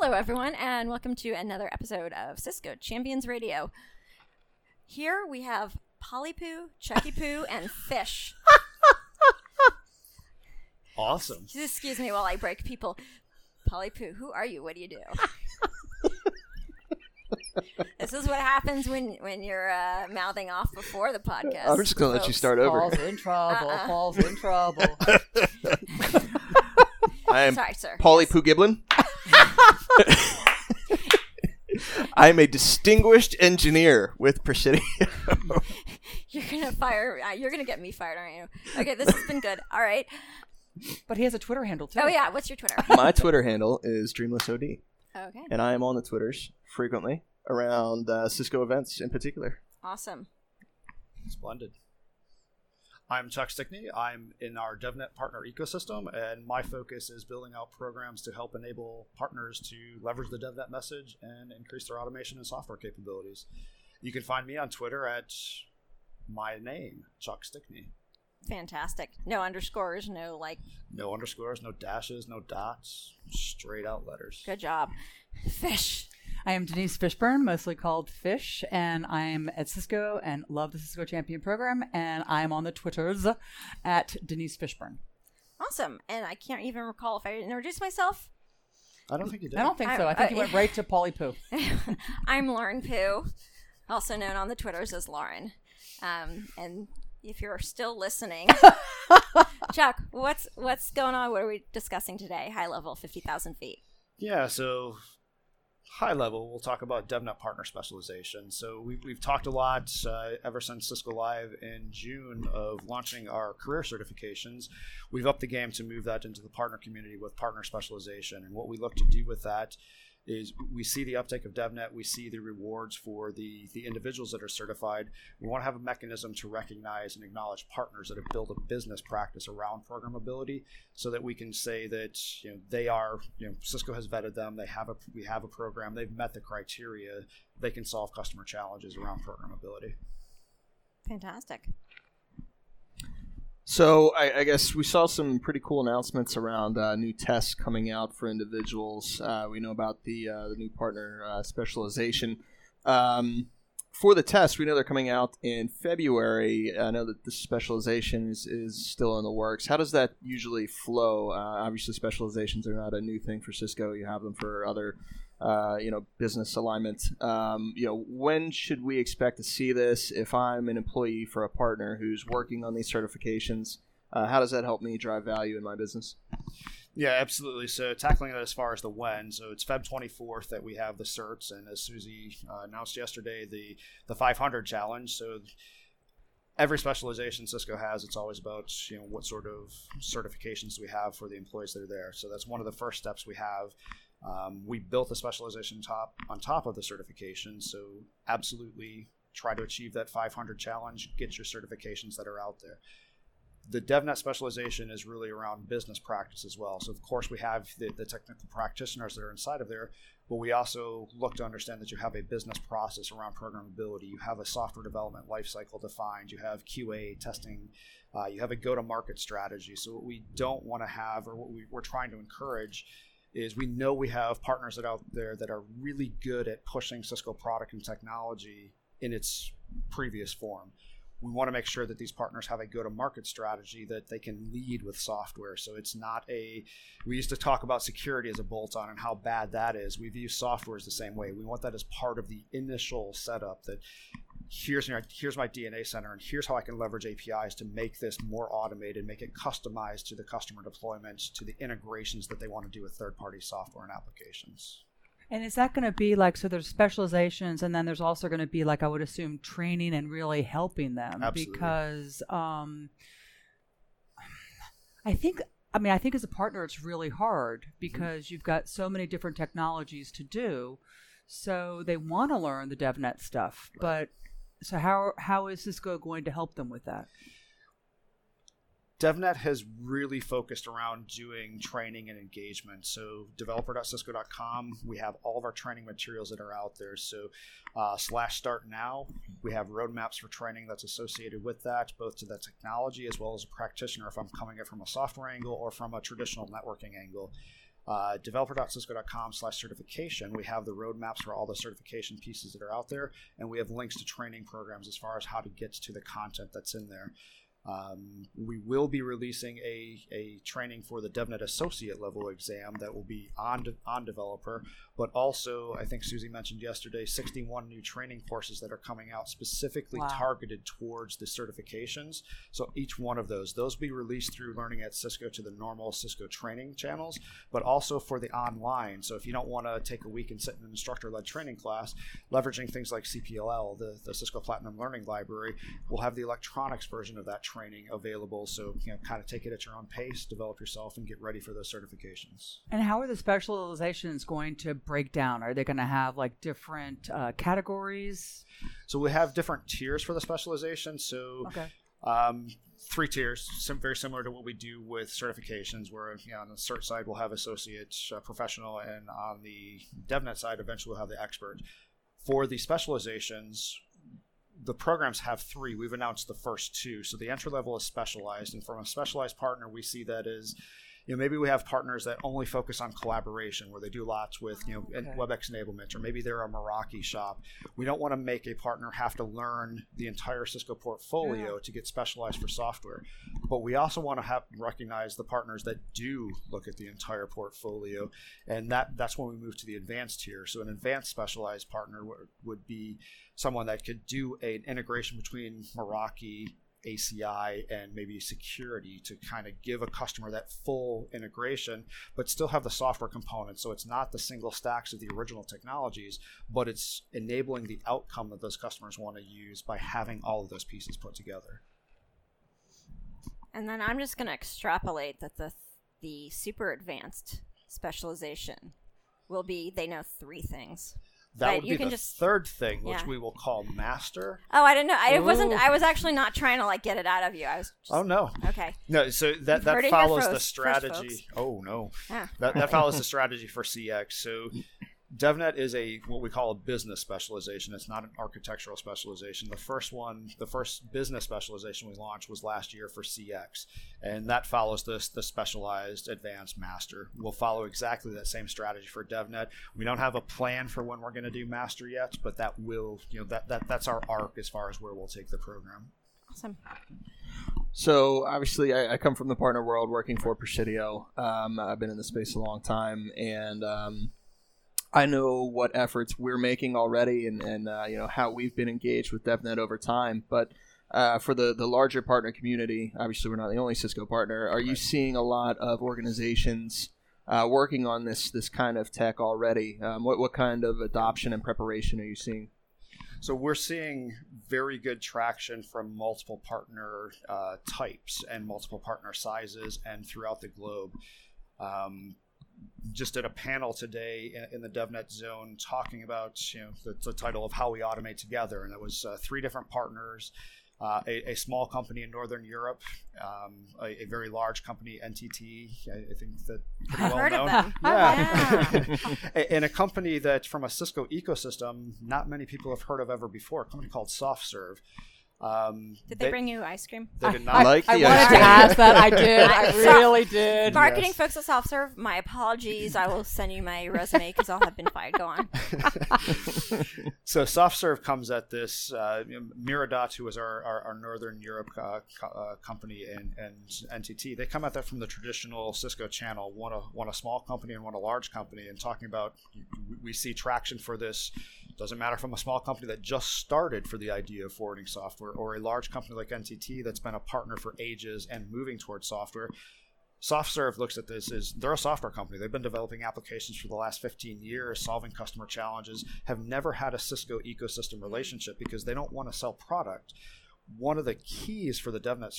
Hello, everyone, and welcome to another episode of Cisco Champions Radio. Here we have Polly Poo, Chucky Poo, and Fish. Awesome. Excuse me while I break people. Polly Poo, who are you? What do you do? This is what happens when you're mouthing off before the podcast. I'm just going to let you start over. Paul's in trouble. I am Sorry, sir. Polly Poo Giblin. I'm a distinguished engineer with Presidio. You're gonna get me fired, aren't you? Okay, this has been good. All right. But he has a Twitter handle too. Oh yeah, what's your Twitter? My Twitter handle is DreamlessOD. Okay. And I am on the Twitters frequently around Cisco events in particular. Awesome. Splendid. I'm Chuck Stickney. I'm in our DevNet partner ecosystem, and my focus is building out programs to help enable partners to leverage the DevNet message and increase their automation and software capabilities. You can find me on Twitter at my name, Chuck Stickney. Fantastic. No underscores, No underscores, no dashes, no dots, straight out letters. Good job. Fish. I am Denise Fishburne, mostly called Fish, and I am at Cisco and love the Cisco Champion program, and I'm on the Twitters at Denise Fishburne. Awesome. And I can't even recall if I didn't introduce myself. I don't think you did. I don't think so. I think you went right to Polly Poo. I'm Lauren Poo, also known on the Twitters as Lauren. And if you're still listening, Chuck, what's going on? What are we discussing today? High level, 50,000 feet. Yeah, so... High level, we'll talk about DevNet Partner Specialization. So we've talked a lot ever since Cisco Live in June of launching our career certifications. We've upped the game to move that into the partner community with partner specialization. And what we look to do with that is we see the uptake of DevNet. We see the rewards for the individuals that are certified. We want to have a mechanism to recognize and acknowledge partners that have built a business practice around programmability so that we can say that Cisco has vetted them. We have a program. They've met the criteria. They can solve customer challenges around programmability. Fantastic. So I guess we saw some pretty cool announcements around new tests coming out for individuals. We know about the new partner specialization. For the test, we know they're coming out in February. I know that the specialization is still in the works. How does that usually flow? Obviously, specializations are not a new thing for Cisco. You have them for other business alignment. When should we expect to see this? If I'm an employee for a partner who's working on these certifications, how does that help me drive value in my business? Yeah, absolutely. So tackling that as far as the when, so it's Feb 24th that we have the certs, and as Susie announced yesterday, the 500 challenge. So every specialization Cisco has, it's always about what sort of certifications we have for the employees that are there. So that's one of the first steps we have. We built the specialization on top of the certification, so absolutely try to achieve that 500 challenge, get your certifications that are out there. The DevNet specialization is really around business practice as well. So, of course, we have the technical practitioners that are inside of there, but we also look to understand that you have a business process around programmability. You have a software development lifecycle defined. You have QA testing. You have a go-to-market strategy. So what we don't want to have, or what we're trying to encourage, is we know we have partners that out there that are really good at pushing Cisco product and technology in its previous form. We want to make sure that these partners have a go-to-market strategy that they can lead with software. So it's not we used to talk about security as a bolt-on and how bad that is. We view software as the same way. We want that as part of the initial setup that here's my DNA Center, and here's how I can leverage APIs to make this more automated, make it customized to the customer deployments, to the integrations that they want to do with third-party software and applications. And is that going to be like, so there's specializations, and then there's also going to be like, I would assume, training and really helping them. Absolutely. Because I think as a partner, it's really hard because you've got so many different technologies to do. So they want to learn the DevNet stuff, right. But so how is Cisco going to help them with that? DevNet has really focused around doing training and engagement. So developer.cisco.com, we have all of our training materials that are out there. So /start now, we have roadmaps for training that's associated with that, both to the technology as well as a practitioner if I'm coming in from a software angle or from a traditional networking angle. Developer.cisco.com /certification, we have the roadmaps for all the certification pieces that are out there, and we have links to training programs as far as how to get to the content that's in there. We will be releasing a training for the DevNet Associate level exam that will be on developer, but also, I think Susie mentioned yesterday, 61 new training courses that are coming out specifically targeted towards the certifications. So each one of those will be released through Learning at Cisco to the normal Cisco training channels, but also for the online. So if you don't want to take a week and sit in an instructor-led training class, leveraging things like CPLL, the Cisco Platinum Learning Library, we'll have the electronics version of that training available, so kind of take it at your own pace, develop yourself, and get ready for those certifications. And how are the specializations going to break down? Are they going to have like different categories? So we have different tiers for the specialization. So three tiers, very similar to what we do with certifications, where on the cert side we'll have associate, professional, and on the DevNet side eventually we'll have the expert. For the specializations, the programs have three. We've announced the first two. So the entry level is specialized. And from a specialized partner, we see that as, maybe we have partners that only focus on collaboration, where they do lots with, WebEx enablement, or maybe they're a Meraki shop. We don't want to make a partner have to learn the entire Cisco portfolio to get specialized for software. But we also want to recognize the partners that do look at the entire portfolio. And that's when we move to the advanced tier. So an advanced specialized partner would be someone that could do an integration between Meraki, ACI, and maybe security to kind of give a customer that full integration, but still have the software component. So it's not the single stacks of the original technologies, but it's enabling the outcome that those customers want to use by having all of those pieces put together. And then I'm just going to extrapolate that the super advanced specialization will be, they know three things. That would be the third thing, which we will call master. Oh, I didn't know. I was actually not trying to get it out of you. I was. Oh no. Okay. No. So that follows the strategy. Oh no. Ah, that follows the strategy for CX. So DevNet is what we call a business specialization. It's not an architectural specialization. The first business specialization we launched was last year for CX, and that follows the specialized, advanced, master. We'll follow exactly that same strategy for DevNet. We don't have a plan for when we're going to do master yet, but that will, that's our arc as far as where we'll take the program. Awesome. So obviously I come from the partner world working for Presidio. I've been in the space a long time, and I know what efforts we're making already and how we've been engaged with DevNet over time. But for the larger partner community, obviously we're not the only Cisco partner. Are you seeing a lot of organizations working on this kind of tech already? What kind of adoption and preparation are you seeing? So we're seeing very good traction from multiple partner types and multiple partner sizes and throughout the globe. Just did a panel today in the DevNet Zone talking about the title of How We Automate Together, and it was three different partners, a small company in Northern Europe, a very large company, NTT, I think that pretty well known. Of them. Yeah. And a company that from a Cisco ecosystem not many people have heard of ever before, a company called SoftServe. Did they bring you ice cream? They did not. I wanted to ask that. I did. I really did. Marketing folks at SoftServe, my apologies. I will send you my resume because I'll have been fired. Go on. So SoftServe comes at this. Miradot, who is our Northern Europe company and NTT, they come at that from the traditional Cisco channel, one a small company and one a large company, and talking about we see traction for this. Doesn't matter if I'm a small company that just started for the idea of forwarding software, or a large company like NTT that's been a partner for ages and moving towards software. SoftServe looks at this is they're a software company. They've been developing applications for the last 15 years, solving customer challenges, have never had a Cisco ecosystem relationship because they don't want to sell product. One of the keys for the DevNet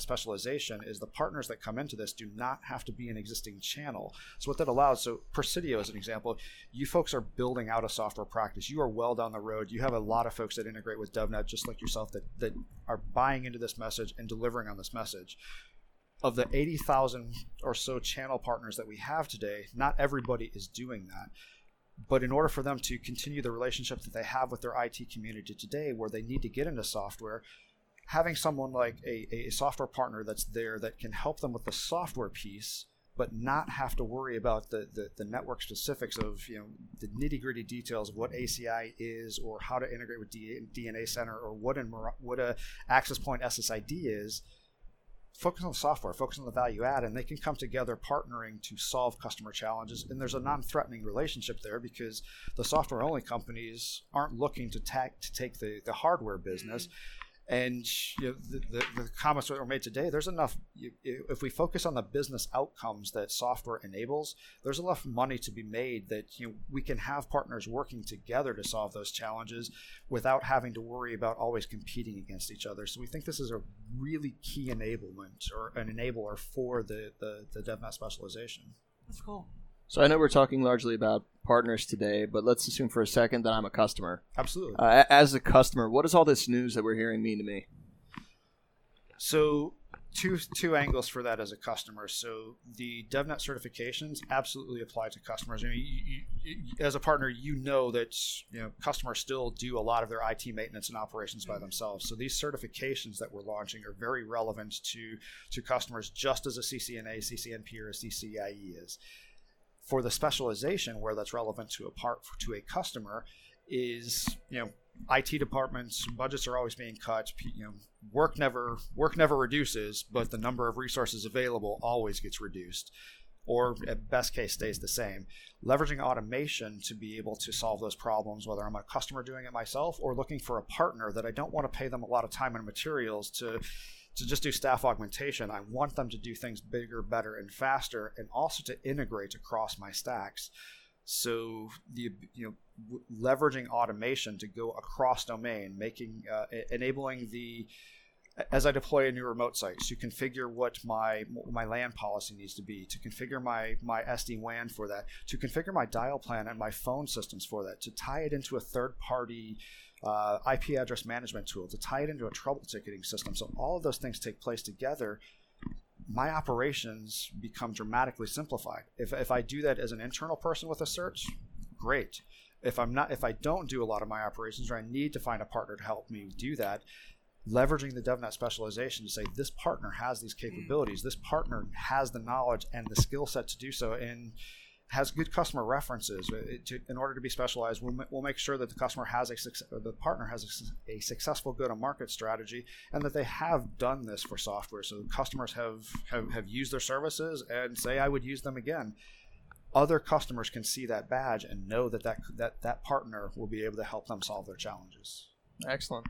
specialization is the partners that come into this do not have to be an existing channel. So what that allows, so Presidio is an example. You folks are building out a software practice. You are well down the road. You have a lot of folks that integrate with DevNet, just like yourself, that are buying into this message and delivering on this message. Of the 80,000 or so channel partners that we have today, not everybody is doing that. But in order for them to continue the relationship that they have with their IT community today, where they need to get into software, having someone like a software partner that's there that can help them with the software piece, but not have to worry about the network specifics of, you know, the nitty-gritty details of what ACI is or how to integrate with DNA Center or what a access point SSID is. Focus on the software, focus on the value add, and they can come together partnering to solve customer challenges. And there's a non-threatening relationship there because the software-only companies aren't looking to take the hardware business. And you know, the comments that were made today, there's enough. If we focus on the business outcomes that software enables, there's enough money to be made that, you know, we can have partners working together to solve those challenges without having to worry about always competing against each other. So we think this is a really key enablement or an enabler for the DevNet specialization. That's cool. So I know we're talking largely about partners today, but let's assume for a second that I'm a customer. Absolutely. As a customer, what does all this news that we're hearing mean to me? So two angles for that as a customer. So the DevNet certifications absolutely apply to customers. I mean, you, as a partner, you know that, you know, customers still do a lot of their IT maintenance and operations by themselves. So these certifications that we're launching are very relevant to customers, just as a CCNA, CCNP, or a CCIE is. For the specialization, where that's relevant to a customer is, you know, IT departments budgets are always being cut. You know, work never reduces, but the number of resources available always gets reduced, or at best case stays the same. Leveraging automation to be able to solve those problems, whether I'm a customer doing it myself or looking for a partner that I don't want to pay them a lot of time and materials to just do staff augmentation. I want them to do things bigger, better, and faster, and also to integrate across my stacks. So leveraging automation to go across domain, enabling the, as I deploy a new remote site, to configure what my LAN policy needs to be, to configure my SD-WAN for that, to configure my dial plan and my phone systems for that, to tie it into a third-party IP address management tool, to tie it into a trouble ticketing system. So all of those things take place together. My operations become dramatically simplified. If I do that as an internal person with a search, great. If I don't do a lot of my operations, or I need to find a partner to help me do that, leveraging the DevNet specialization to say this partner has these capabilities, this partner has the knowledge and the skill set to do so, and has good customer references. In order to be specialized, we'll make sure that the customer has the partner has a successful go-to-market strategy, and that they have done this for software. So customers have used their services and say, I would use them again. Other customers can see that badge and know that partner will be able to help them solve their challenges. Excellent.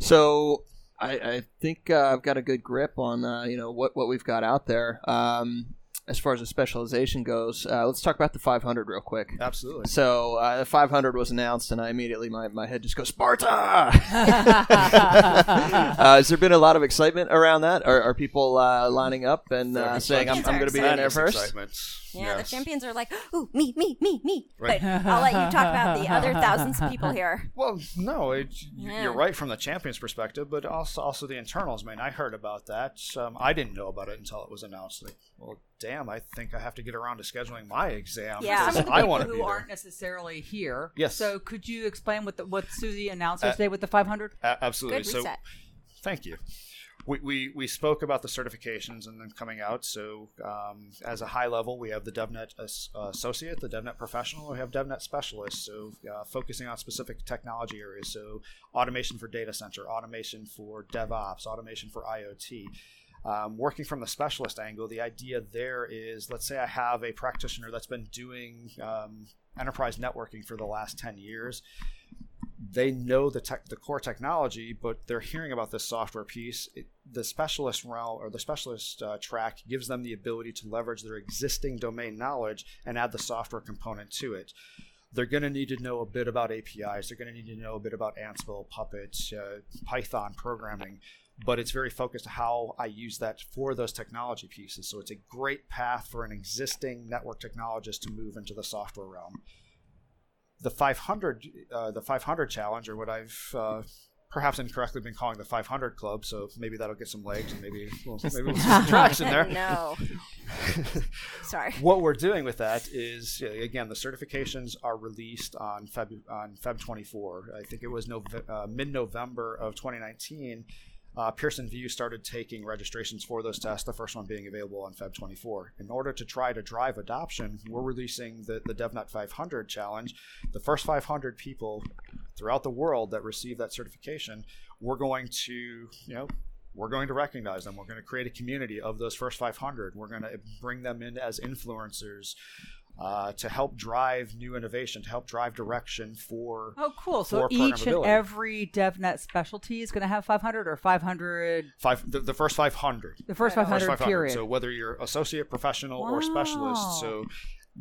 So I think I've got a good grip on what we've got out there. As far as the specialization goes, let's talk about the 500 real quick. Absolutely. So the 500 was announced, and I immediately, my head just goes, Sparta! Has there been a lot of excitement around that? Are people lining up and saying, I'm going to be in there first? Excitement. Yeah, yes. The champions are like, ooh, me. Right. But I'll let you talk about the other thousands of people here. Well, no, you're right from the champions perspective, but also the internals. I mean, I heard about that. I didn't know about it until it was announced. Like, well, damn, I think I have to get around to scheduling my exam. Yeah, some of the people who aren't necessarily here. Yes. So could you explain what Susie announced today with the 500? Absolutely. Good reset. So, thank you. We spoke about the certifications and them coming out. So as a high level, we have the DevNet associate, the DevNet professional, we have DevNet specialist. So focusing on specific technology areas. So automation for data center, automation for DevOps, automation for IoT. Working from the specialist angle, the idea there is, let's say I have a practitioner that's been doing enterprise networking for the last 10 years. They know the core technology, but they're hearing about this software piece. the specialist realm or the specialist track gives them the ability to leverage their existing domain knowledge and add the software component to it. They're going to need to know a bit about APIs. They're going to need to know a bit about Ansible, Puppet, Python programming, but it's very focused on how I use that for those technology pieces. So it's a great path for an existing network technologist to move into the software realm. The 500 challenge, or what I've perhaps incorrectly been calling the 500 Club, so maybe that'll get some legs and maybe we'll see some traction there. No. Sorry. What we're doing with that is, again, the certifications are released on Feb 24. I think it was mid-November of 2019. Pearson VUE started taking registrations for those tests, the first one being available on Feb 24. In order to try to drive adoption, we're releasing the DevNet 500 challenge. The first 500 people throughout the world that receive that certification, we're going to recognize them. We're going to create a community of those first 500. We're going to bring them in as influencers to help drive new innovation, to help drive direction for programmability. Oh, cool. So each and every DevNet specialty is going to have 500 or 500? The first 500. The first 500, period. So whether you're associate, professional, or specialist. So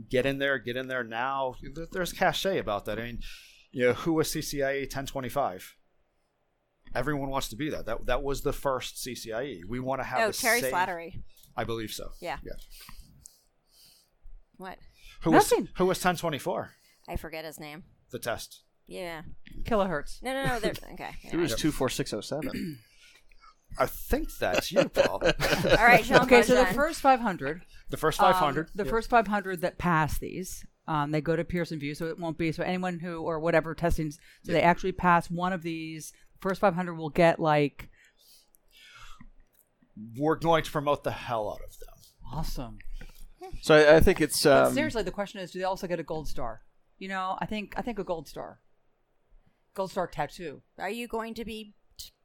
get in there now. There's cachet about that. I mean, who was CCIE 1025? Everyone wants to be that. That was the first CCIE. We want to have the same. Oh, Terry Slattery. I believe so. Yeah. What? Who was 1024? I forget his name. The test. Yeah. Kilohertz. No. Okay. Anyway. It was 24607. I think that's you, Paul. All right, Sean. Okay, so the first 500. First 500 that pass these, they go to Pearson VUE, so it won't be. So anyone who or whatever testing, so they actually pass one of these, first 500 will get like. We're going to promote the hell out of them. Awesome. So I think it's but seriously, the question is, do they also get a gold star? I think a gold star tattoo. Are you going to be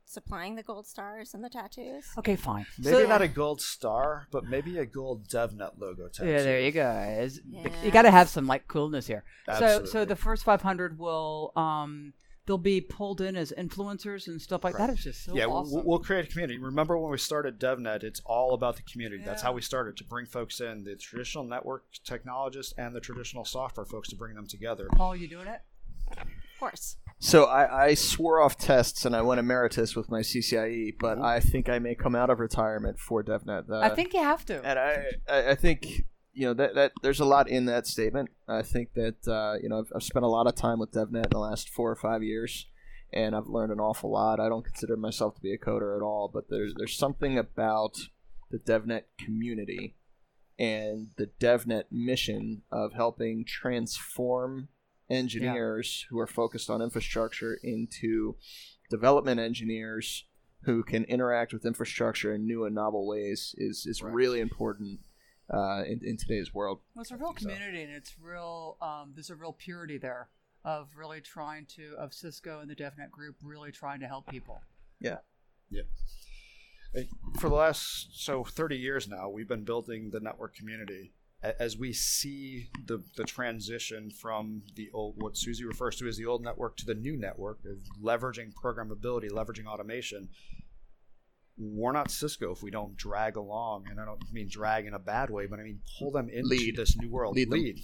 supplying the gold stars and the tattoos? Okay, fine. Maybe not a gold star, but maybe a gold DevNet logo tattoo. Yeah, there you go. Yeah. You got to have some like coolness here. Absolutely. So the first 500 will they'll be pulled in as influencers and stuff like that. It's just so awesome. We'll create a community. Remember when we started DevNet, it's all about the community. Yeah. That's how we started, to bring folks in, the traditional network technologists and the traditional software folks, to bring them together. Paul, you doing it? Of course. So I swore off tests and I went emeritus with my CCIE, but I think I may come out of retirement for DevNet. I think you have to. And I think... that there's a lot in that statement. I think that I've spent a lot of time with DevNet in the last 4 or 5 years, and I've learned an awful lot. I don't consider myself to be a coder at all, but there's something about the DevNet community and the DevNet mission of helping transform engineers who are focused on infrastructure into development engineers who can interact with infrastructure in new and novel ways is really important. In today's world. Well, it's a real community, and it's real. There's a real purity there of really trying to, of Cisco and the DevNet group really trying to help people. Yeah. For the last 30 years now, we've been building the network community. As we see the transition from the old, what Susie refers to as the old network, to the new network of leveraging programmability, leveraging automation. We're not Cisco if we don't drag along, and I don't mean drag in a bad way, but I mean pull them into this new world. Lead.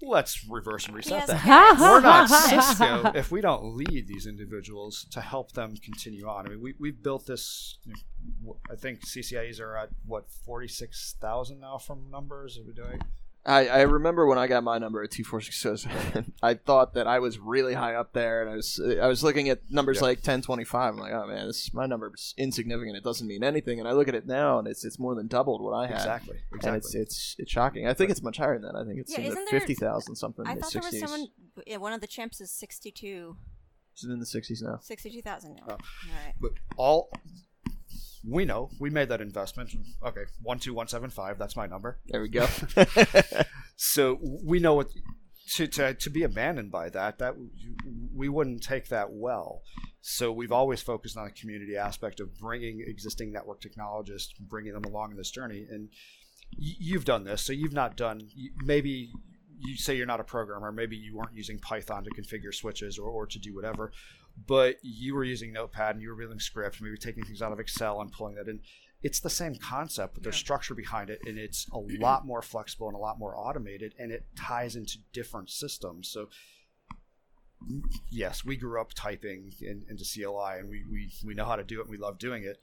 Let's reverse and reset that. We're not Cisco if we don't lead these individuals to help them continue on. I mean, we've built this. I think CCIEs are at, 46,000 now from numbers? Are we doing? I remember when I got my number at 24607, I thought that I was really high up there, and I was looking at numbers like 1025. I'm like, oh man, my number is insignificant. It doesn't mean anything. And I look at it now, and it's more than doubled what I had. Exactly. And it's shocking. I think it's much higher than that. I think it's in the 50,000 something. I thought 60s. There was someone. One of the champs is 62. It's in the 60s now. 62,000 now. Oh. All right. But all. We know. We made that investment. Okay, 12175, that's my number. There we go. So we know what to be abandoned by that we wouldn't take that well. So we've always focused on the community aspect of bringing existing network technologists, bringing them along in this journey. And you've done this, so you've not done – maybe you say you're not a programmer. Maybe you weren't using Python to configure switches or to do whatever – but you were using Notepad and you were building scripts, and we were taking things out of Excel and pulling that in. It's the same concept, but there's structure behind it, and it's a lot more flexible and a lot more automated, and it ties into different systems. So yes, we grew up typing into CLI, and we know how to do it, and we love doing it.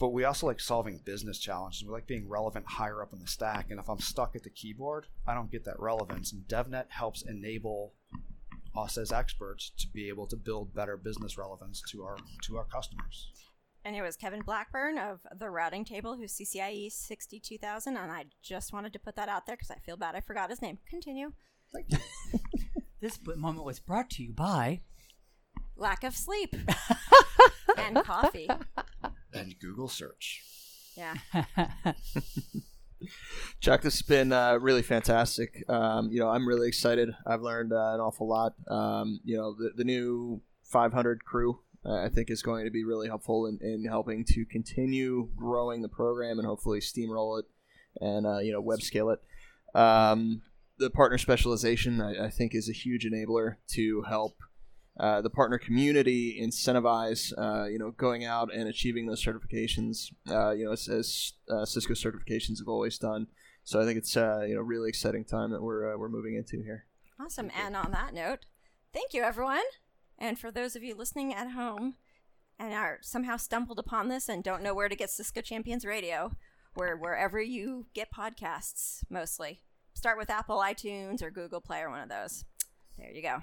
But we also like solving business challenges. We like being relevant higher up in the stack. And if I'm stuck at the keyboard, I don't get that relevance. And DevNet helps enable us as experts to be able to build better business relevance to our customers. And it was Kevin Blackburn of the Routing Table, who's CCIE 62000. And I just wanted to put that out there because I feel bad I forgot his name. Continue. Thank you. This moment was brought to you by lack of sleep and coffee. And Google search. Yeah. Chuck, this has been really fantastic. I'm really excited. I've learned an awful lot. The new 500 crew, I think, is going to be really helpful in helping to continue growing the program and hopefully steamroll it and, web scale it. The partner specialization, I think, is a huge enabler to help the partner community incentivize, going out and achieving those certifications, as Cisco certifications have always done. So I think it's, really exciting time that we're moving into here. Awesome. And on that note, thank you, everyone. And for those of you listening at home and are somehow stumbled upon this and don't know where to get Cisco Champions Radio, wherever you get podcasts, mostly. Start with Apple, iTunes, or Google Play, or one of those. There you go.